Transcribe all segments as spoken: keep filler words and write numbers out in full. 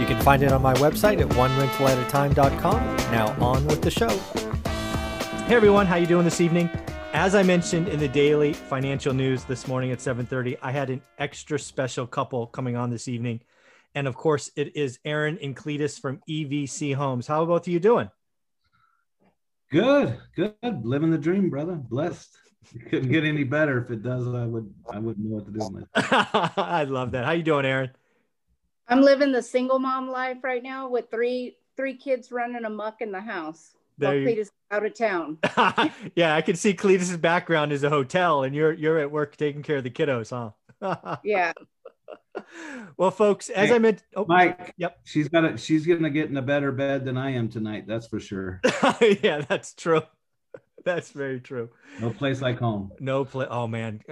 You can find it on my website at one rental at a time dot com. Now on with the show. Hey everyone, how you doing this evening? As I mentioned in the daily financial news this morning at seven thirty, I had an extra special couple coming on this evening. And of course, it is Aaron and Cletus from E V C Homes. How are both of you doing? Good, good. Living the dream, brother. Blessed. It couldn't get any better. If it does, I, would, I wouldn't know what to do with it. I love that. How you doing, Aaron? I'm living the single mom life right now with three three kids running amok in the house there while Cletus is out of town. Yeah, I can see Cletus's background is a hotel, and you're you're at work taking care of the kiddos, huh? Yeah. Well, folks, as hey, I meant, oh, Mike, yep, she's got it. She's gonna get in a better bed than I am tonight. That's for sure. Yeah, that's true. That's very true. No place like home. No place. Oh man,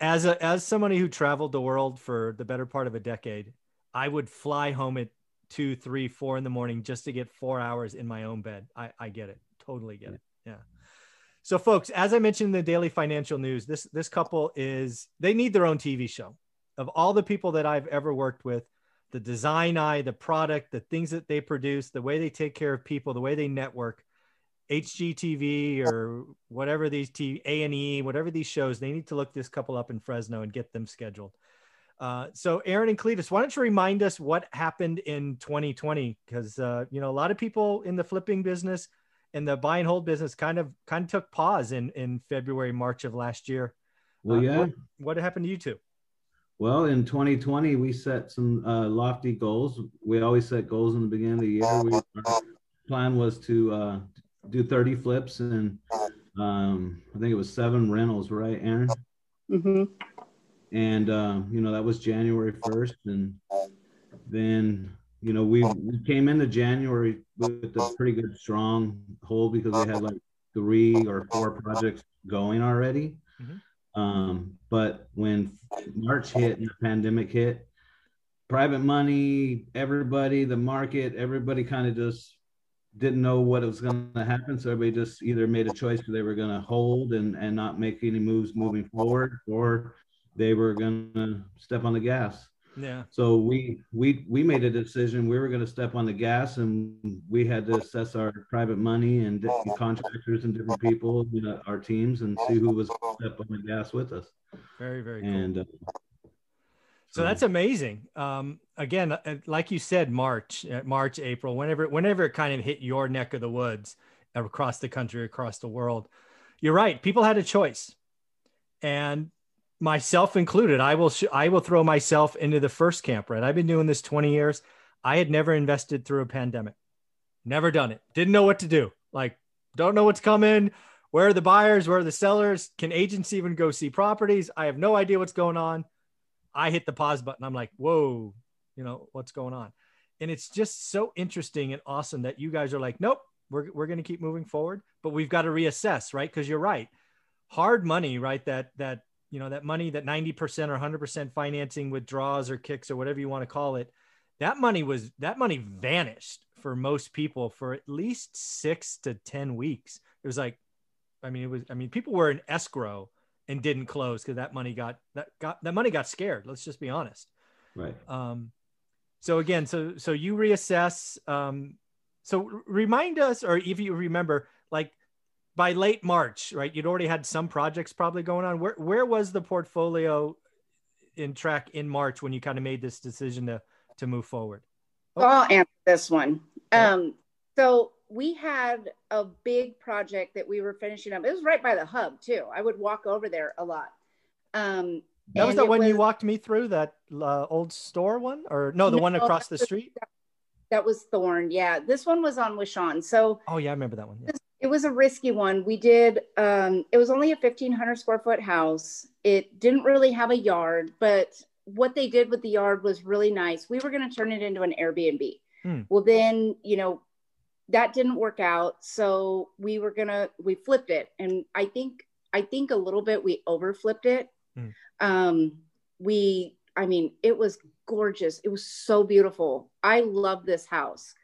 as a as somebody who traveled the world for the better part of a decade, I would fly home at two, three, four in the morning just to get four hours in my own bed. I, I get it. Totally get it. Yeah. So folks, as I mentioned in the daily financial news, this, this couple is, they need their own T V show. Of all the people that I've ever worked with, the design eye, the product, the things that they produce, the way they take care of people, the way they network, H G T V or whatever these T V, A and E, whatever these shows, they need to look this couple up in Fresno and get them scheduled. Uh, so Aaron and Cletus, why don't you remind us what happened in twenty twenty? Because, uh, you know, a lot of people in the flipping business and the buy and hold business kind of kind of took pause in, in February, March of last year. Well, uh, yeah. What, what happened to you two? Well, in twenty twenty, we set some uh, lofty goals. We always set goals in the beginning of the year. We, our plan was to uh, do thirty flips and um, I think it was seven rentals, right, Aaron? Mm-hmm. And, uh, you know, that was January first. And then, you know, we, we came into January with a pretty good strong hold because we had like three or four projects going already. Mm-hmm. Um, but when March hit and the pandemic hit, private money, everybody, the market, everybody kind of just didn't know what was going to happen. So everybody just either made a choice that they were going to hold and, and not make any moves moving forward, or they were going to step on the gas. Yeah. So we, we, we made a decision. We were going to step on the gas, and we had to assess our private money and contractors and different people, you know, our teams, and see who was going to step on the gas with us. Very, very cool. And, uh, so, so that's amazing. Um, again, like you said, March, March, April, whenever, whenever it kind of hit your neck of the woods across the country, across the world, you're right. People had a choice, and myself included, I will sh- I will throw myself into the first camp, right? I've been doing this twenty years. I had never invested through a pandemic. Never done it. Didn't know what to do. Like, don't know what's coming. Where are the buyers? Where are the sellers? Can agents even go see properties? I have no idea what's going on. I hit the pause button. I'm like, whoa, you know, what's going on? And it's just so interesting and awesome that you guys are like, nope, we're, we're going to keep moving forward, but we've got to reassess, right? Because you're right. Hard money, right? That, that, you know, that money, that ninety percent or one hundred percent financing withdrawals or kicks or whatever you want to call it, that money was, that money vanished for most people for at least six to ten weeks. It was like, I mean, it was, I mean, people were in escrow and didn't close because that money got, that got, that money got scared. Let's just be honest. Right. Um, so again, so, so you reassess, um, so remind us, or if you remember, like, by late March, right? You'd already had some projects probably going on. Where where was the portfolio in track in March when you kind of made this decision to, to move forward? Oh. So I'll answer this one. Yeah. Um, so we had a big project that we were finishing up. It was right by the hub too. I would walk over there a lot. Um, that was the one was, you walked me through, that uh, old store one? Or no, the no, one across the street? Was, that was Thorn, yeah. This one was on Wishon. So oh yeah, I remember that one. Yeah. It was a risky one. We did, um, it was only a fifteen hundred square foot house. It didn't really have a yard, but what they did with the yard was really nice. We were going to turn it into an Airbnb. Hmm. Well, then, you know, that didn't work out. So we were gonna, we flipped it. And I think, I think a little bit we over flipped it. Mm. Um, we, I mean, it was gorgeous. It was so beautiful. I love this house.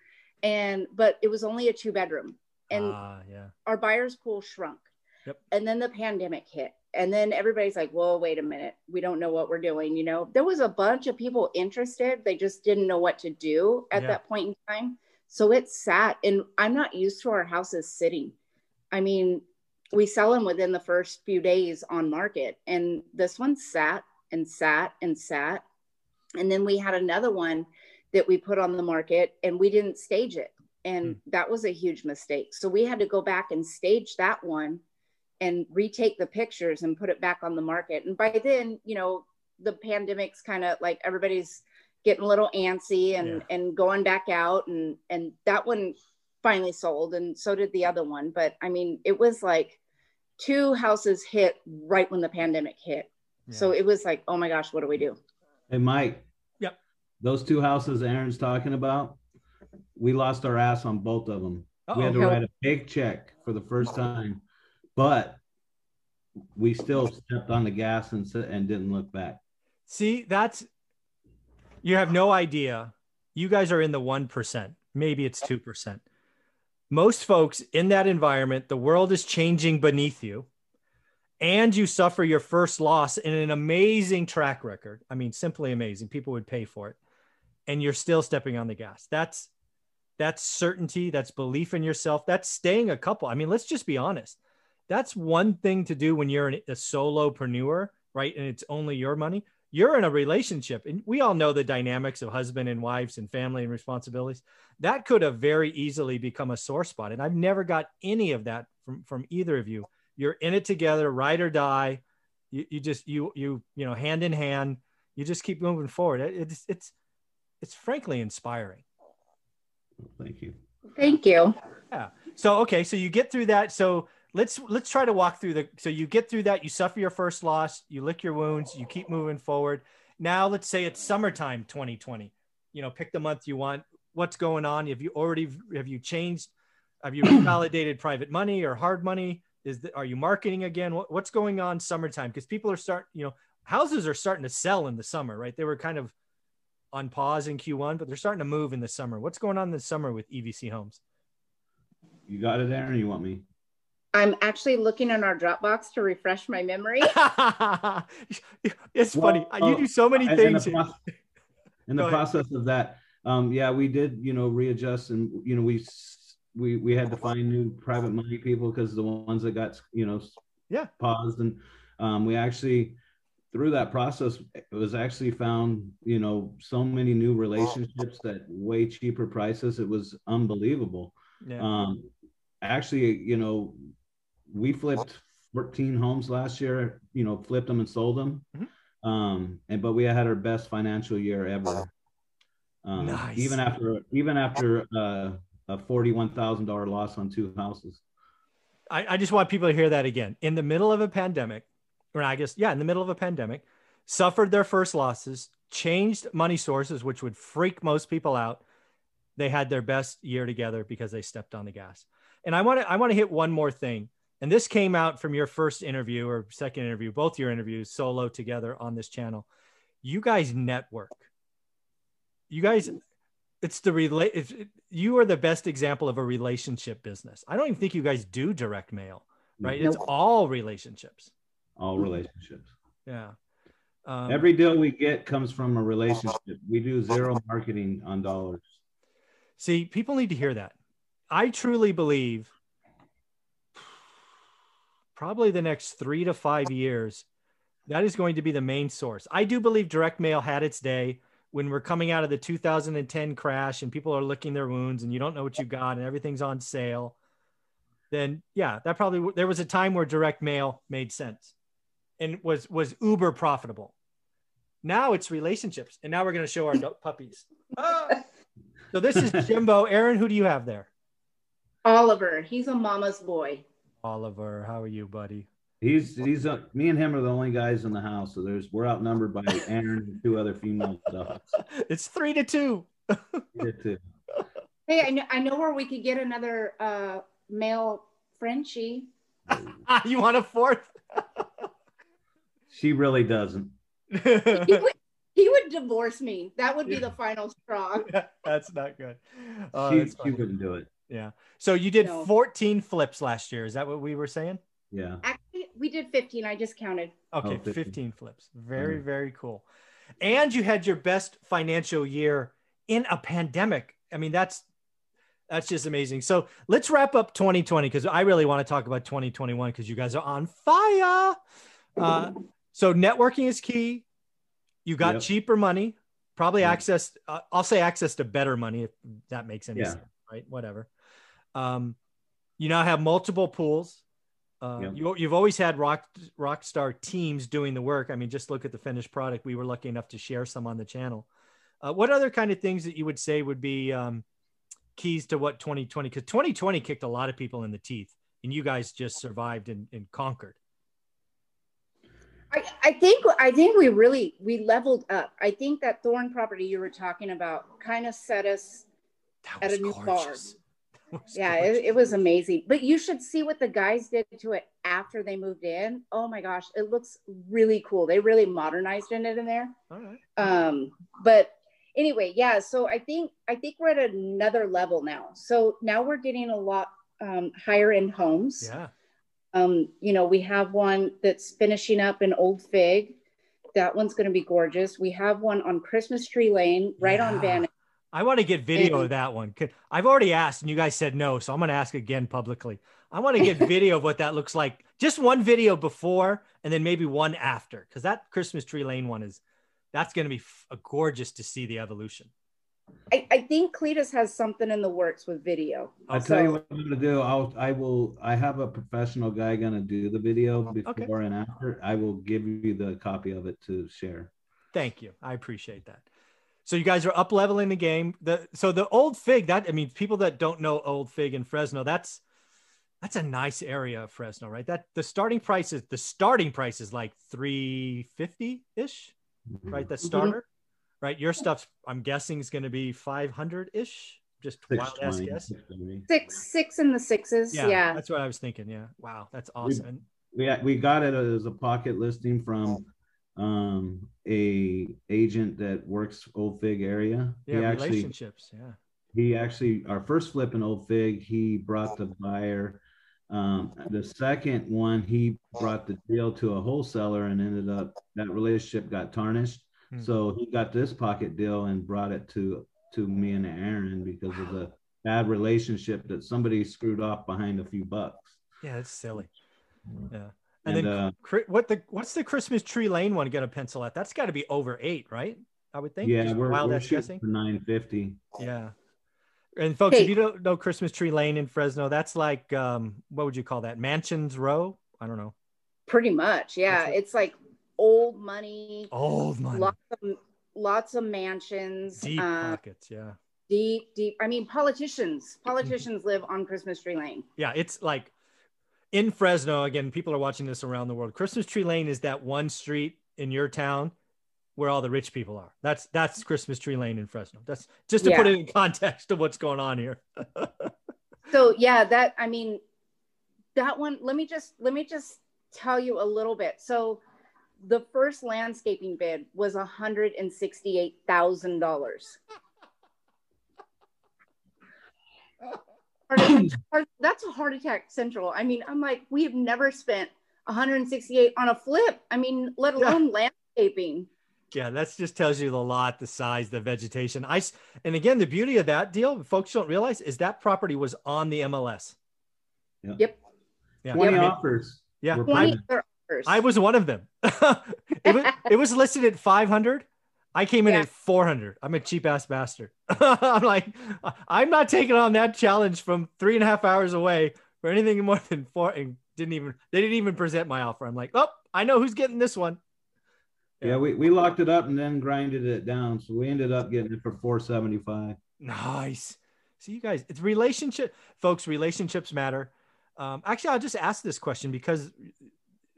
And, but it was only a two bedroom and ah, yeah. our buyer's pool shrunk. Yep. And then the pandemic hit. And then everybody's like, well, wait a minute. We don't know what we're doing. You know, there was a bunch of people interested. They just didn't know what to do at yeah. that point in time. So it sat, and I'm not used to our houses sitting. I mean, we sell them within the first few days on market. And this one sat and sat and sat. And then we had another one that we put on the market and we didn't stage it. And mm. that was a huge mistake. So we had to go back and stage that one and retake the pictures and put it back on the market. And by then, you know, the pandemic's kind of like everybody's getting a little antsy and, yeah. and going back out. And, and that one finally sold. And so did the other one. But I mean, it was like two houses hit right when the pandemic hit. Yeah. So it was like, oh my gosh, what do we do? Hey, Mike. Yep. Those two houses Aaron's talking about, we lost our ass on both of them. Uh-oh. We had to write a big check for the first time. But we still stepped on the gas and and didn't look back. See, that's, you have no idea. You guys are in the one percent. Maybe it's two percent. Most folks in that environment, the world is changing beneath you. And you suffer your first loss in an amazing track record. I mean, simply amazing. People would pay for it. And you're still stepping on the gas. That's, that's certainty. That's belief in yourself. That's staying a couple. I mean, let's just be honest. That's one thing to do when you're an, a solopreneur, right? And it's only your money. You're in a relationship. And we all know the dynamics of husband and wives and family and responsibilities. That could have very easily become a sore spot. And I've never got any of that from, from either of you. You're in it together, ride or die. You, you just, you, you, you know, hand in hand, you just keep moving forward. It's, it's, it's frankly inspiring. Thank you. Thank you. Yeah. So, okay. So you get through that. So Let's let's try to walk through the, so you get through that, you suffer your first loss, you lick your wounds, you keep moving forward. Now, let's say it's summertime twenty twenty, you know, pick the month you want. What's going on? Have you already, have you changed? Have you validated private money or hard money? Is the, are you marketing again? What, what's going on summertime? Because people are starting, you know, houses are starting to sell in the summer, right? They were kind of on pause in Q one, but they're starting to move in the summer. What's going on this summer with E V C Homes? You got it, Aaron, or you want me? I'm actually looking in our Dropbox to refresh my memory. It's well, funny. You do so many things. In the process, in the process of that, um, yeah, we did, you know, readjust, and, you know, we we we had to find new private money people because the ones that got, you know, yeah, paused. And um, we actually, through that process, it was actually found, you know, so many new relationships at way cheaper prices. It was unbelievable. Yeah. Um, actually, you know, we flipped fourteen homes last year, you know, flipped them and sold them. Mm-hmm. Um, and, but we had our best financial year ever. Um, nice. Even after, even after uh, a forty-one thousand dollars loss on two houses. I, I just want people to hear that again. In the middle of a pandemic, or I guess, yeah, in the middle of a pandemic, suffered their first losses, changed money sources, which would freak most people out. They had their best year together because they stepped on the gas. And I want to, I want to hit one more thing. And this came out from your first interview or second interview, both your interviews solo together on this channel. You guys network. You guys, it's the relate. It, you are the best example of a relationship business. I don't even think you guys do direct mail, right? Nope. It's all relationships. All relationships. Yeah. Um, Every deal we get comes from a relationship. We do zero marketing on dollars. See, people need to hear that. I truly believe probably the next three to five years, that is going to be the main source. I do believe direct mail had its day when we're coming out of the two thousand ten crash and people are licking their wounds and you don't know what you got and everything's on sale. Then yeah, that probably, there was a time where direct mail made sense and was, was uber profitable. Now it's relationships. And now we're going to show our puppies. Ah! So this is Jimbo. Aaron, who do you have there? Oliver, he's a mama's boy. Oliver, how are you, buddy? He's he's a, me and him are the only guys in the house, so there's we're outnumbered by Aaron and two other female dogs. It's three to two. three to two. Hey, I know, I know where we could get another uh, male Frenchie. You want a fourth? She really doesn't. he, would, he would divorce me. That would be yeah. the final straw. Yeah, that's not good. Uh, she, she wouldn't do it. Yeah. So you did no. fourteen flips last year. Is that what we were saying? Yeah. Actually, we did fifteen. I just counted. Okay, oh, fifteen. fifteen flips. Very, mm-hmm. very cool. And you had your best financial year in a pandemic. I mean, that's that's just amazing. So let's wrap up twenty twenty because I really want to talk about twenty twenty-one because you guys are on fire. Uh, so networking is key. You got yep. cheaper money, probably yep. access. Uh, I'll say access to better money if that makes any yeah. sense, right? Whatever. Um, you now have multiple pools. Uh, yep. you, you've always had rock, rock star teams doing the work. I mean, just look at the finished product. We were lucky enough to share some on the channel. Uh, what other kind of things that you would say would be um, keys to what twenty twenty, because twenty twenty kicked a lot of people in the teeth and you guys just survived and, and conquered. I, I think, I think we really, we leveled up. I think that Thorn property you were talking about kind of set us at a new bar. Yeah, it, it was amazing. But you should see what the guys did to it after they moved in. Oh my gosh, it looks really cool. They really modernized in it in there. All right. Um, but anyway, yeah. So I think I think we're at another level now. So now we're getting a lot um, higher end homes. Yeah. Um, you know, we have one that's finishing up in Old Fig. That one's going to be gorgeous. We have one on Christmas Tree Lane, right yeah. on Van. I want to get video and, of that one. I've already asked and you guys said no. So I'm going to ask again publicly. I want to get video of what that looks like. Just one video before and then maybe one after. Because that Christmas Tree Lane one is, that's going to be a gorgeous to see the evolution. I, I think Cletus has something in the works with video. I'll so. tell you what I'm going to do. I'll, I will, I have a professional guy going to do the video before okay. and after. I will give you the copy of it to share. Thank you. I appreciate that. So you guys are up leveling the game. The, so the Old Fig, that, I mean, people that don't know Old Fig in Fresno, that's, that's a nice area of Fresno, right? That the starting price is, the starting price is like three fifty ish, mm-hmm. right? The starter, mm-hmm. right? Your stuff's, I'm guessing is going to be five hundred ish, just wild ass guess. Six, six in the sixes. Yeah, yeah. That's what I was thinking. Yeah. Wow. That's awesome. We, we, we got it as a pocket listing from, um a agent that works Old Fig area. Yeah, he actually, relationships. Yeah. He actually, our first flip in Old Fig, he brought the buyer. Um, the second one, he brought the deal to a wholesaler and ended up that relationship got tarnished. Hmm. So he got this pocket deal and brought it to to me and Aaron because wow. of the bad relationship that somebody screwed off behind a few bucks. Yeah, that's silly. Yeah. And, and then uh, what the what's the Christmas Tree Lane one going to pencil at? That's got to be over eight, right? I would think. Yeah, just we're, wild we're shooting for nine fifty. Yeah. And folks, hey. if you don't know Christmas Tree Lane in Fresno, that's like, um, what would you call that? Mansions Row? I don't know. Pretty much, yeah. Like, it's like old money. Old money. Lots of, lots of mansions. Deep um, pockets, yeah. Deep, deep. I mean, politicians. Politicians live on Christmas Tree Lane. Yeah, it's like, in Fresno, again, people are watching this around the world. Christmas Tree Lane is that one street in your town where all the rich people are. That's that's Christmas Tree Lane in Fresno. That's just to yeah. put it in context of what's going on here. So yeah, that I mean, that one. Let me just let me just tell you a little bit. So the first landscaping bid was one hundred and sixty-eight thousand dollars. That's a heart attack central. I mean, I'm like, we have never spent one hundred sixty-eight on a flip. I mean, let alone yeah. landscaping. Yeah, that just tells you the lot, the size, the vegetation. I, and again, the beauty of that deal, folks don't realize, is that property was on the M L S. Yeah. Yep. Yeah. twenty yep. offers. Yeah. twenty offers. I was one of them. it, was, it was listed at five hundred. I came in yeah. at four hundred. I'm a cheap ass bastard. I'm like, I'm not taking on that challenge from three and a half hours away for anything more than four. And didn't even, they didn't even present my offer. I'm like, oh, I know who's getting this one. Yeah. yeah we, we locked it up and then grinded it down. So we ended up getting it for four seventy-five. Nice. So you guys, it's relationship folks, relationships matter. Um, actually, I'll just ask this question because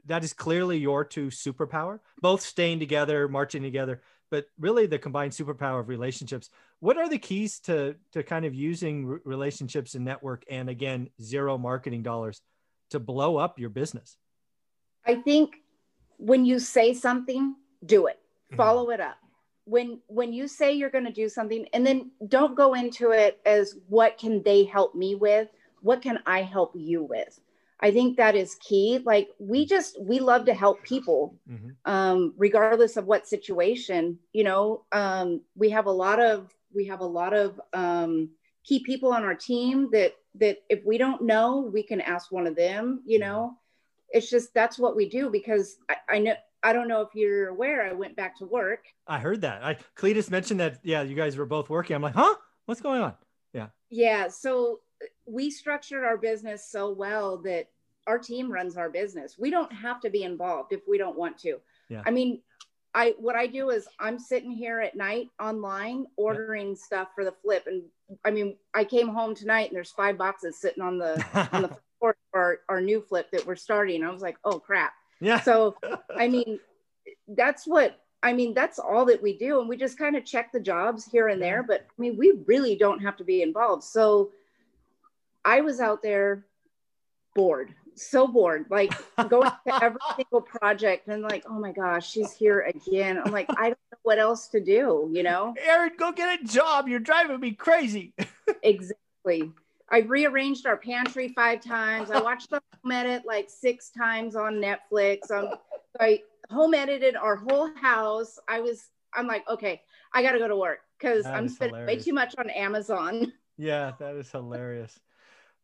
that is clearly your two superpower, both staying together, marching together. but really the combined superpower of relationships. What are the keys to, to kind of using re- relationships and network and, again, zero marketing dollars to blow up your business? I think when you say something, do it. Follow it up. When when you say you're going to do something, and then don't go into it as what can they help me with? What can I help you with? I think that is key. Like we just, we love to help people, mm-hmm. um, regardless of what situation, you know, um, we have a lot of, we have a lot of um, key people on our team that, that if we don't know, we can ask one of them, you know, it's just, that's what we do because I, I know, I don't know if you're aware, I went back to work. I heard that. I, Cletus mentioned that. Yeah. You guys were both working. I'm like, huh, what's going on? Yeah. Yeah. So we structured our business so well that our team runs our business. We don't have to be involved if we don't want to. Yeah. I mean, I, what I do is I'm sitting here at night online ordering yeah. stuff for the flip. And I mean, I came home tonight and there's five boxes sitting on the, on the floor for our, our new flip that we're starting. I was like, oh crap. Yeah. So, I mean, that's what, I mean, that's all that we do. And we just kind of check the jobs here and there, but I mean, we really don't have to be involved. So I was out there bored, so bored, like going to every single project and like, oh my gosh, she's here again. I'm like, I don't know what else to do, you know? Aaron, go get a job. You're driving me crazy. Exactly. I rearranged our pantry five times. I watched the home edit like six times on Netflix. Um, so I home edited our whole house. I was, I'm like, okay, I got to go to work because I'm spending hilarious. way too much on Amazon. Yeah, that is hilarious.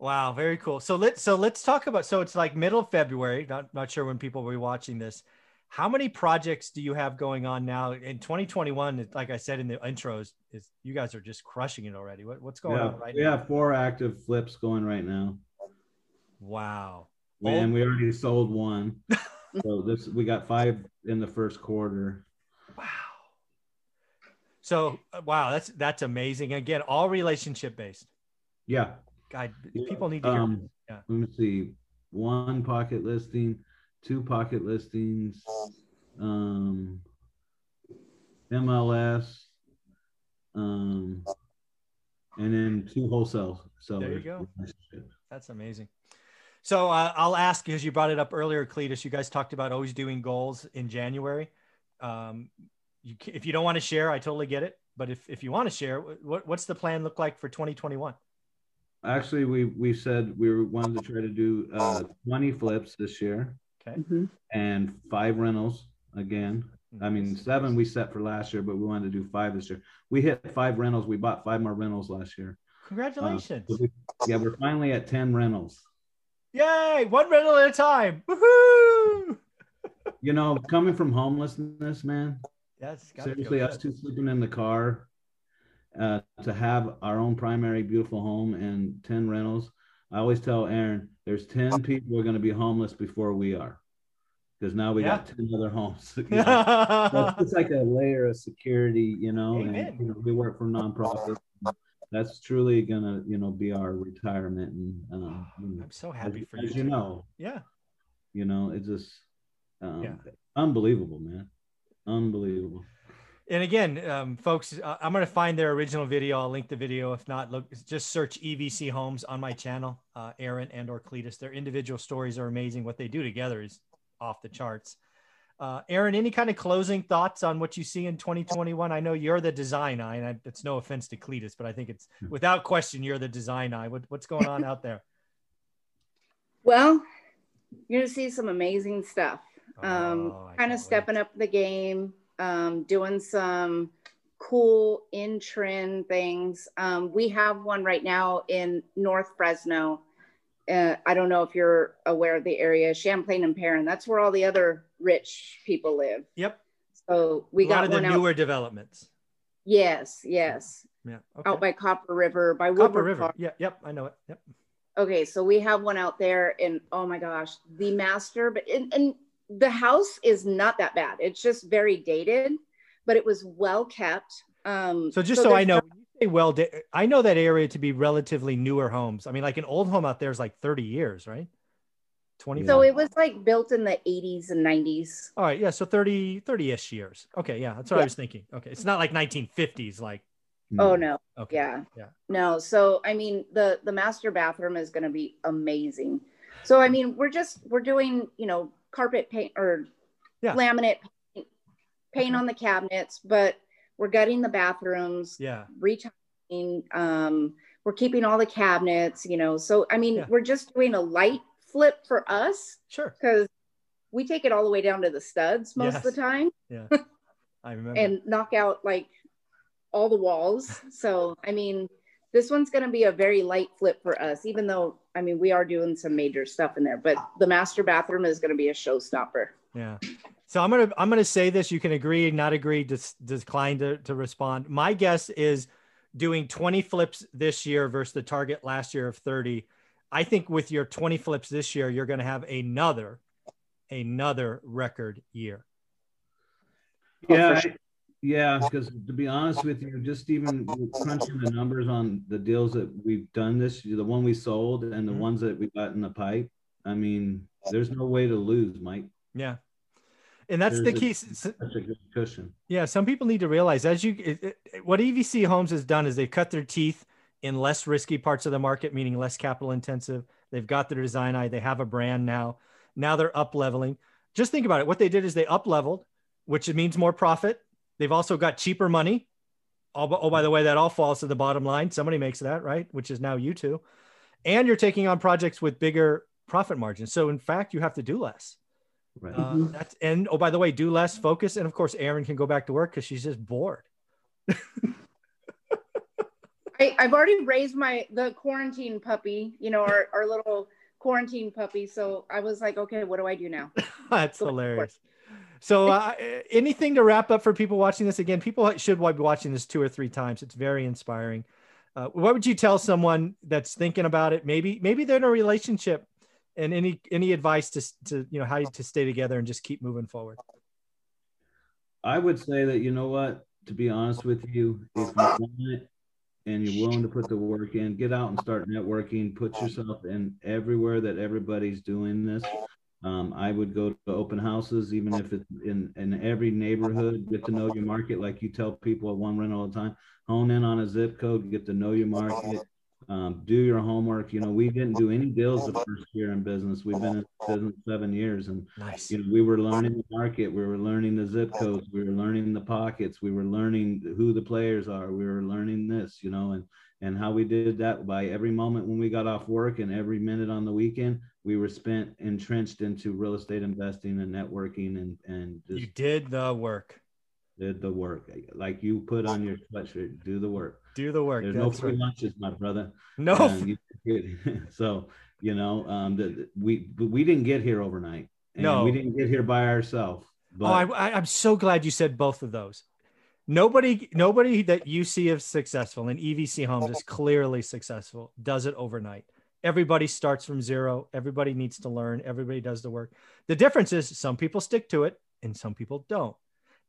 Wow, very cool. So let's so let's talk about, so it's like middle of February, not not sure when people will be watching this. How many projects do you have going on now in twenty twenty-one? Like I said in the intros, is you guys are just crushing it already. What, what's going yeah, on right we now? We have four active flips going right now. Wow. And we already sold one. So this we got five in the first quarter. Wow. So wow, that's that's amazing. Again, all relationship based. Yeah. God, people need to hear. Um, yeah. Let me see. One pocket listing, two pocket listings, um, M L S, um, and then two wholesale sellers. There you go. That's amazing. So uh, I'll ask, because you brought it up earlier, Cletus, you guys talked about always doing goals in January. Um, you, if you don't want to share, I totally get it. But if, if you want to share, what, what's the plan look like for twenty twenty-one? Actually, we we said we wanted to try to do uh, twenty flips this year, okay, mm-hmm. and five rentals again. Mm-hmm. I mean, seven we set for last year, but we wanted to do five this year. We hit five rentals. We bought five more rentals last year. Congratulations! Uh, so we, yeah, we're finally at ten rentals. Yay! One rental at a time. Woohoo! You know, coming from homelessness, man. That's seriously us two sleeping in the car. Uh, to have our own primary beautiful home and ten rentals. I always tell Aaron, there's ten people who are going to be homeless before we are, because now we yeah. got ten other homes. You know? So it's like a layer of security, you know, and, you know, we work for nonprofits. That's truly going to, you know, be our retirement. And um, you know, I'm so happy as, for you. As you know. Yeah. You know, it's just um, yeah. unbelievable, man. Unbelievable. And again, um, folks, uh, I'm going to find their original video. I'll link the video. If not, look, just search E V C Homes on my channel, uh, Aaron and or Cletus. Their individual stories are amazing. What they do together is off the charts. Uh, Aaron, any kind of closing thoughts on what you see in twenty twenty-one? I know you're the design eye, and I, it's no offense to Cletus, but I think it's without question, you're the design eye. What, what's going on out there? Well, you're going to see some amazing stuff. Um, oh, kind of stepping wait. up the game. Um, doing some cool in trend things. Um, we have one right now in North Fresno. Uh, I don't know if you're aware of the area, Champlain and Perrin. That's where all the other rich people live. Yep. So we got one out. A lot of the newer developments. Yes, yes. Yeah. Okay. Out by Copper River, by Wilbur Copper River. Yeah, yep, I know it. Yep. Okay, so we have one out there, and oh my gosh, the master, but and. and the house is not that bad. It's just very dated, but it was well kept. Um, so just so, so I know, not- when you say well, I know that area to be relatively newer homes. I mean, like an old home out there is like thirty years, right? twenty-five. So it was like built in the eighties and nineties. All right. Yeah. So thirty, thirty-ish years. Okay. Yeah. That's what yeah. I was thinking. Okay. It's not like nineteen fifties. Like, oh no. Okay. Yeah. Yeah. No. So, I mean, the, the master bathroom is going to be amazing. So, I mean, we're just, we're doing, you know, carpet paint or yeah. laminate paint, paint on the cabinets, but we're gutting the bathrooms. Yeah. Retyping, um, we're keeping all the cabinets, you know, so, I mean, yeah. we're just doing a light flip for us. Sure. Because we take it all the way down to the studs most yes. of the time. Yeah. I remember. And knock out like all the walls. So, I mean, this one's going to be a very light flip for us, even though, I mean, we are doing some major stuff in there, but the master bathroom is going to be a showstopper. Yeah. So I'm going to, I'm going to say this, you can agree, not agree, dis decline to, to respond. My guess is doing twenty flips this year versus the target last year of thirty. I think with your twenty flips this year, you're going to have another, another record year. Yeah. Oh, for sure. Yeah, because to be honest with you, just even crunching the numbers on the deals that we've done this year, the one we sold and the mm-hmm. ones that we got in the pipe, I mean, there's no way to lose, Mike. Yeah. And that's there's the key. Such a good cushion. Yeah. Some people need to realize as you, it, it, what E V C Homes has done is they've cut their teeth in less risky parts of the market, meaning less capital intensive. They've got their design eye. They have a brand now. Now they're up leveling. Just think about it. What they did is they up leveled, which means more profit. They've also got cheaper money. Oh, oh, by the way, that all falls to the bottom line. Somebody makes that, right? Which is now you two. And you're taking on projects with bigger profit margins. So in fact, you have to do less. Right. Uh, that's, and oh, by the way, do less, focus. And of course, Aaron can go back to work because she's just bored. I, I've already raised my, the quarantine puppy, you know, our, our little quarantine puppy. So I was like, okay, what do I do now? That's go hilarious. So uh, anything to wrap up for people watching this? Again, people should be watching this two or three times. It's very inspiring. Uh, what would you tell someone that's thinking about it? Maybe, maybe they're in a relationship, and any, any advice to, to, you know, how to stay together and just keep moving forward? I would say that, you know what, to be honest with you, if you want it and you're willing to put the work in, get out and start networking, put yourself in everywhere that everybody's doing this. Um, I would go to open houses, even if it's in, in every neighborhood, get to know your market. Like you tell people at One Rental all the time, hone in on a zip code, get to know your market, um, do your homework. You know, we didn't do any deals the first year in business. We've been in business seven years and nice. You know, we were learning the market. We were learning the zip codes. We were learning the pockets. We were learning who the players are. We were learning this, you know, and, and how we did that by every moment when we got off work and every minute on the weekend, we were spent entrenched into real estate investing and networking and, and just you did the work. Did the work. Like you put on your sweatshirt, do the work. Do the work. There's That's no free right. lunches, my brother. No. Um, you, so, you know, um, the, we, we didn't get here overnight. And no. We didn't get here by ourselves. Oh, I, I, I'm so glad you said both of those. Nobody, nobody that you see is successful, and E V C Homes is clearly successful, does it overnight. Everybody starts from zero. Everybody needs to learn. Everybody does the work. The difference is some people stick to it and some people don't.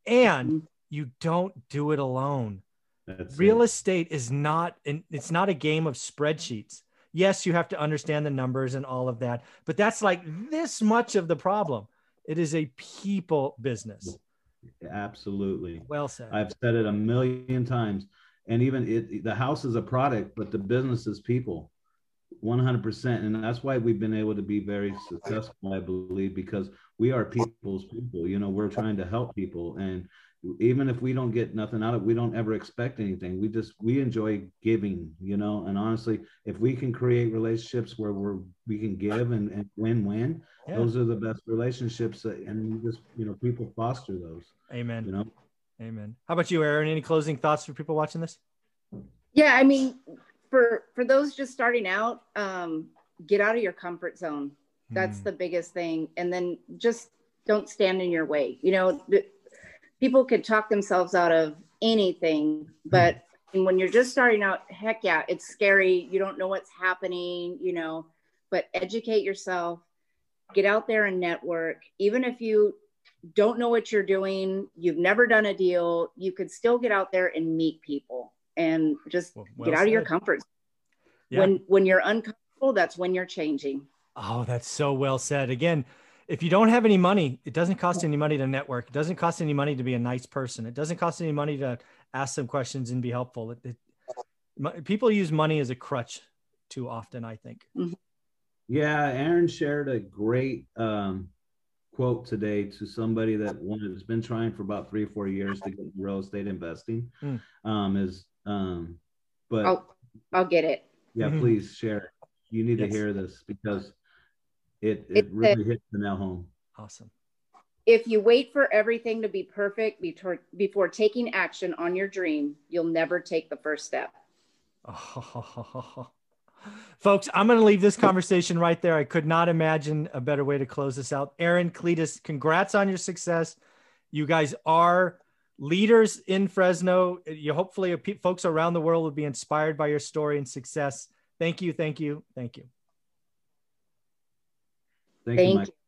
And you don't do it alone. That's Real it. estate is not, an, it's not a game of spreadsheets. Yes, you have to understand the numbers and all of that, but that's like this much of the problem. It is a people business. Absolutely. Well said. I've said it a million times, and even it, the house is a product, but the business is people, one hundred percent. And that's why we've been able to be very successful, I believe, because we are people's people. You know, we're trying to help people, and even if we don't get nothing out of it, we don't ever expect anything. We just, we enjoy giving, you know, and honestly, if we can create relationships where we're, we can give and, and win, win, yeah. those are the best relationships. That, and just, you know, people foster those. Amen. You know? Amen. How about you, Aaron? Any closing thoughts for people watching this? Yeah. I mean, for, for those just starting out, um, get out of your comfort zone. That's mm. the biggest thing. And then just don't stand in your way, you know, people could talk themselves out of anything, but when you're just starting out, heck yeah, it's scary. You don't know what's happening, you know, but educate yourself, get out there and network. Even if you don't know what you're doing, you've never done a deal, you could still get out there and meet people and just well, well get out said. of your comfort zone. Yeah. When, when you're uncomfortable, that's when you're changing. Oh, that's so well said. Again, if you don't have any money, it doesn't cost any money to network. It doesn't cost any money to be a nice person. It doesn't cost any money to ask some questions and be helpful. It, it, people use money as a crutch too often, I think. Yeah, Aaron shared a great um, quote today to somebody that one has been trying for about three or four years to get into real estate investing. Mm. Um, is um, but I'll, I'll get it. Yeah, mm-hmm. Please share. You need yes. to hear this because It, it really hits the nail home. Awesome. If you wait for everything to be perfect before, before taking action on your dream, you'll never take the first step. Oh. Folks, I'm going to leave this conversation right there. I could not imagine a better way to close this out. Aaron, Cletus, congrats on your success. You guys are leaders in Fresno. You hopefully folks around the world will be inspired by your story and success. Thank you. Thank you. Thank you. Thank you, Mike.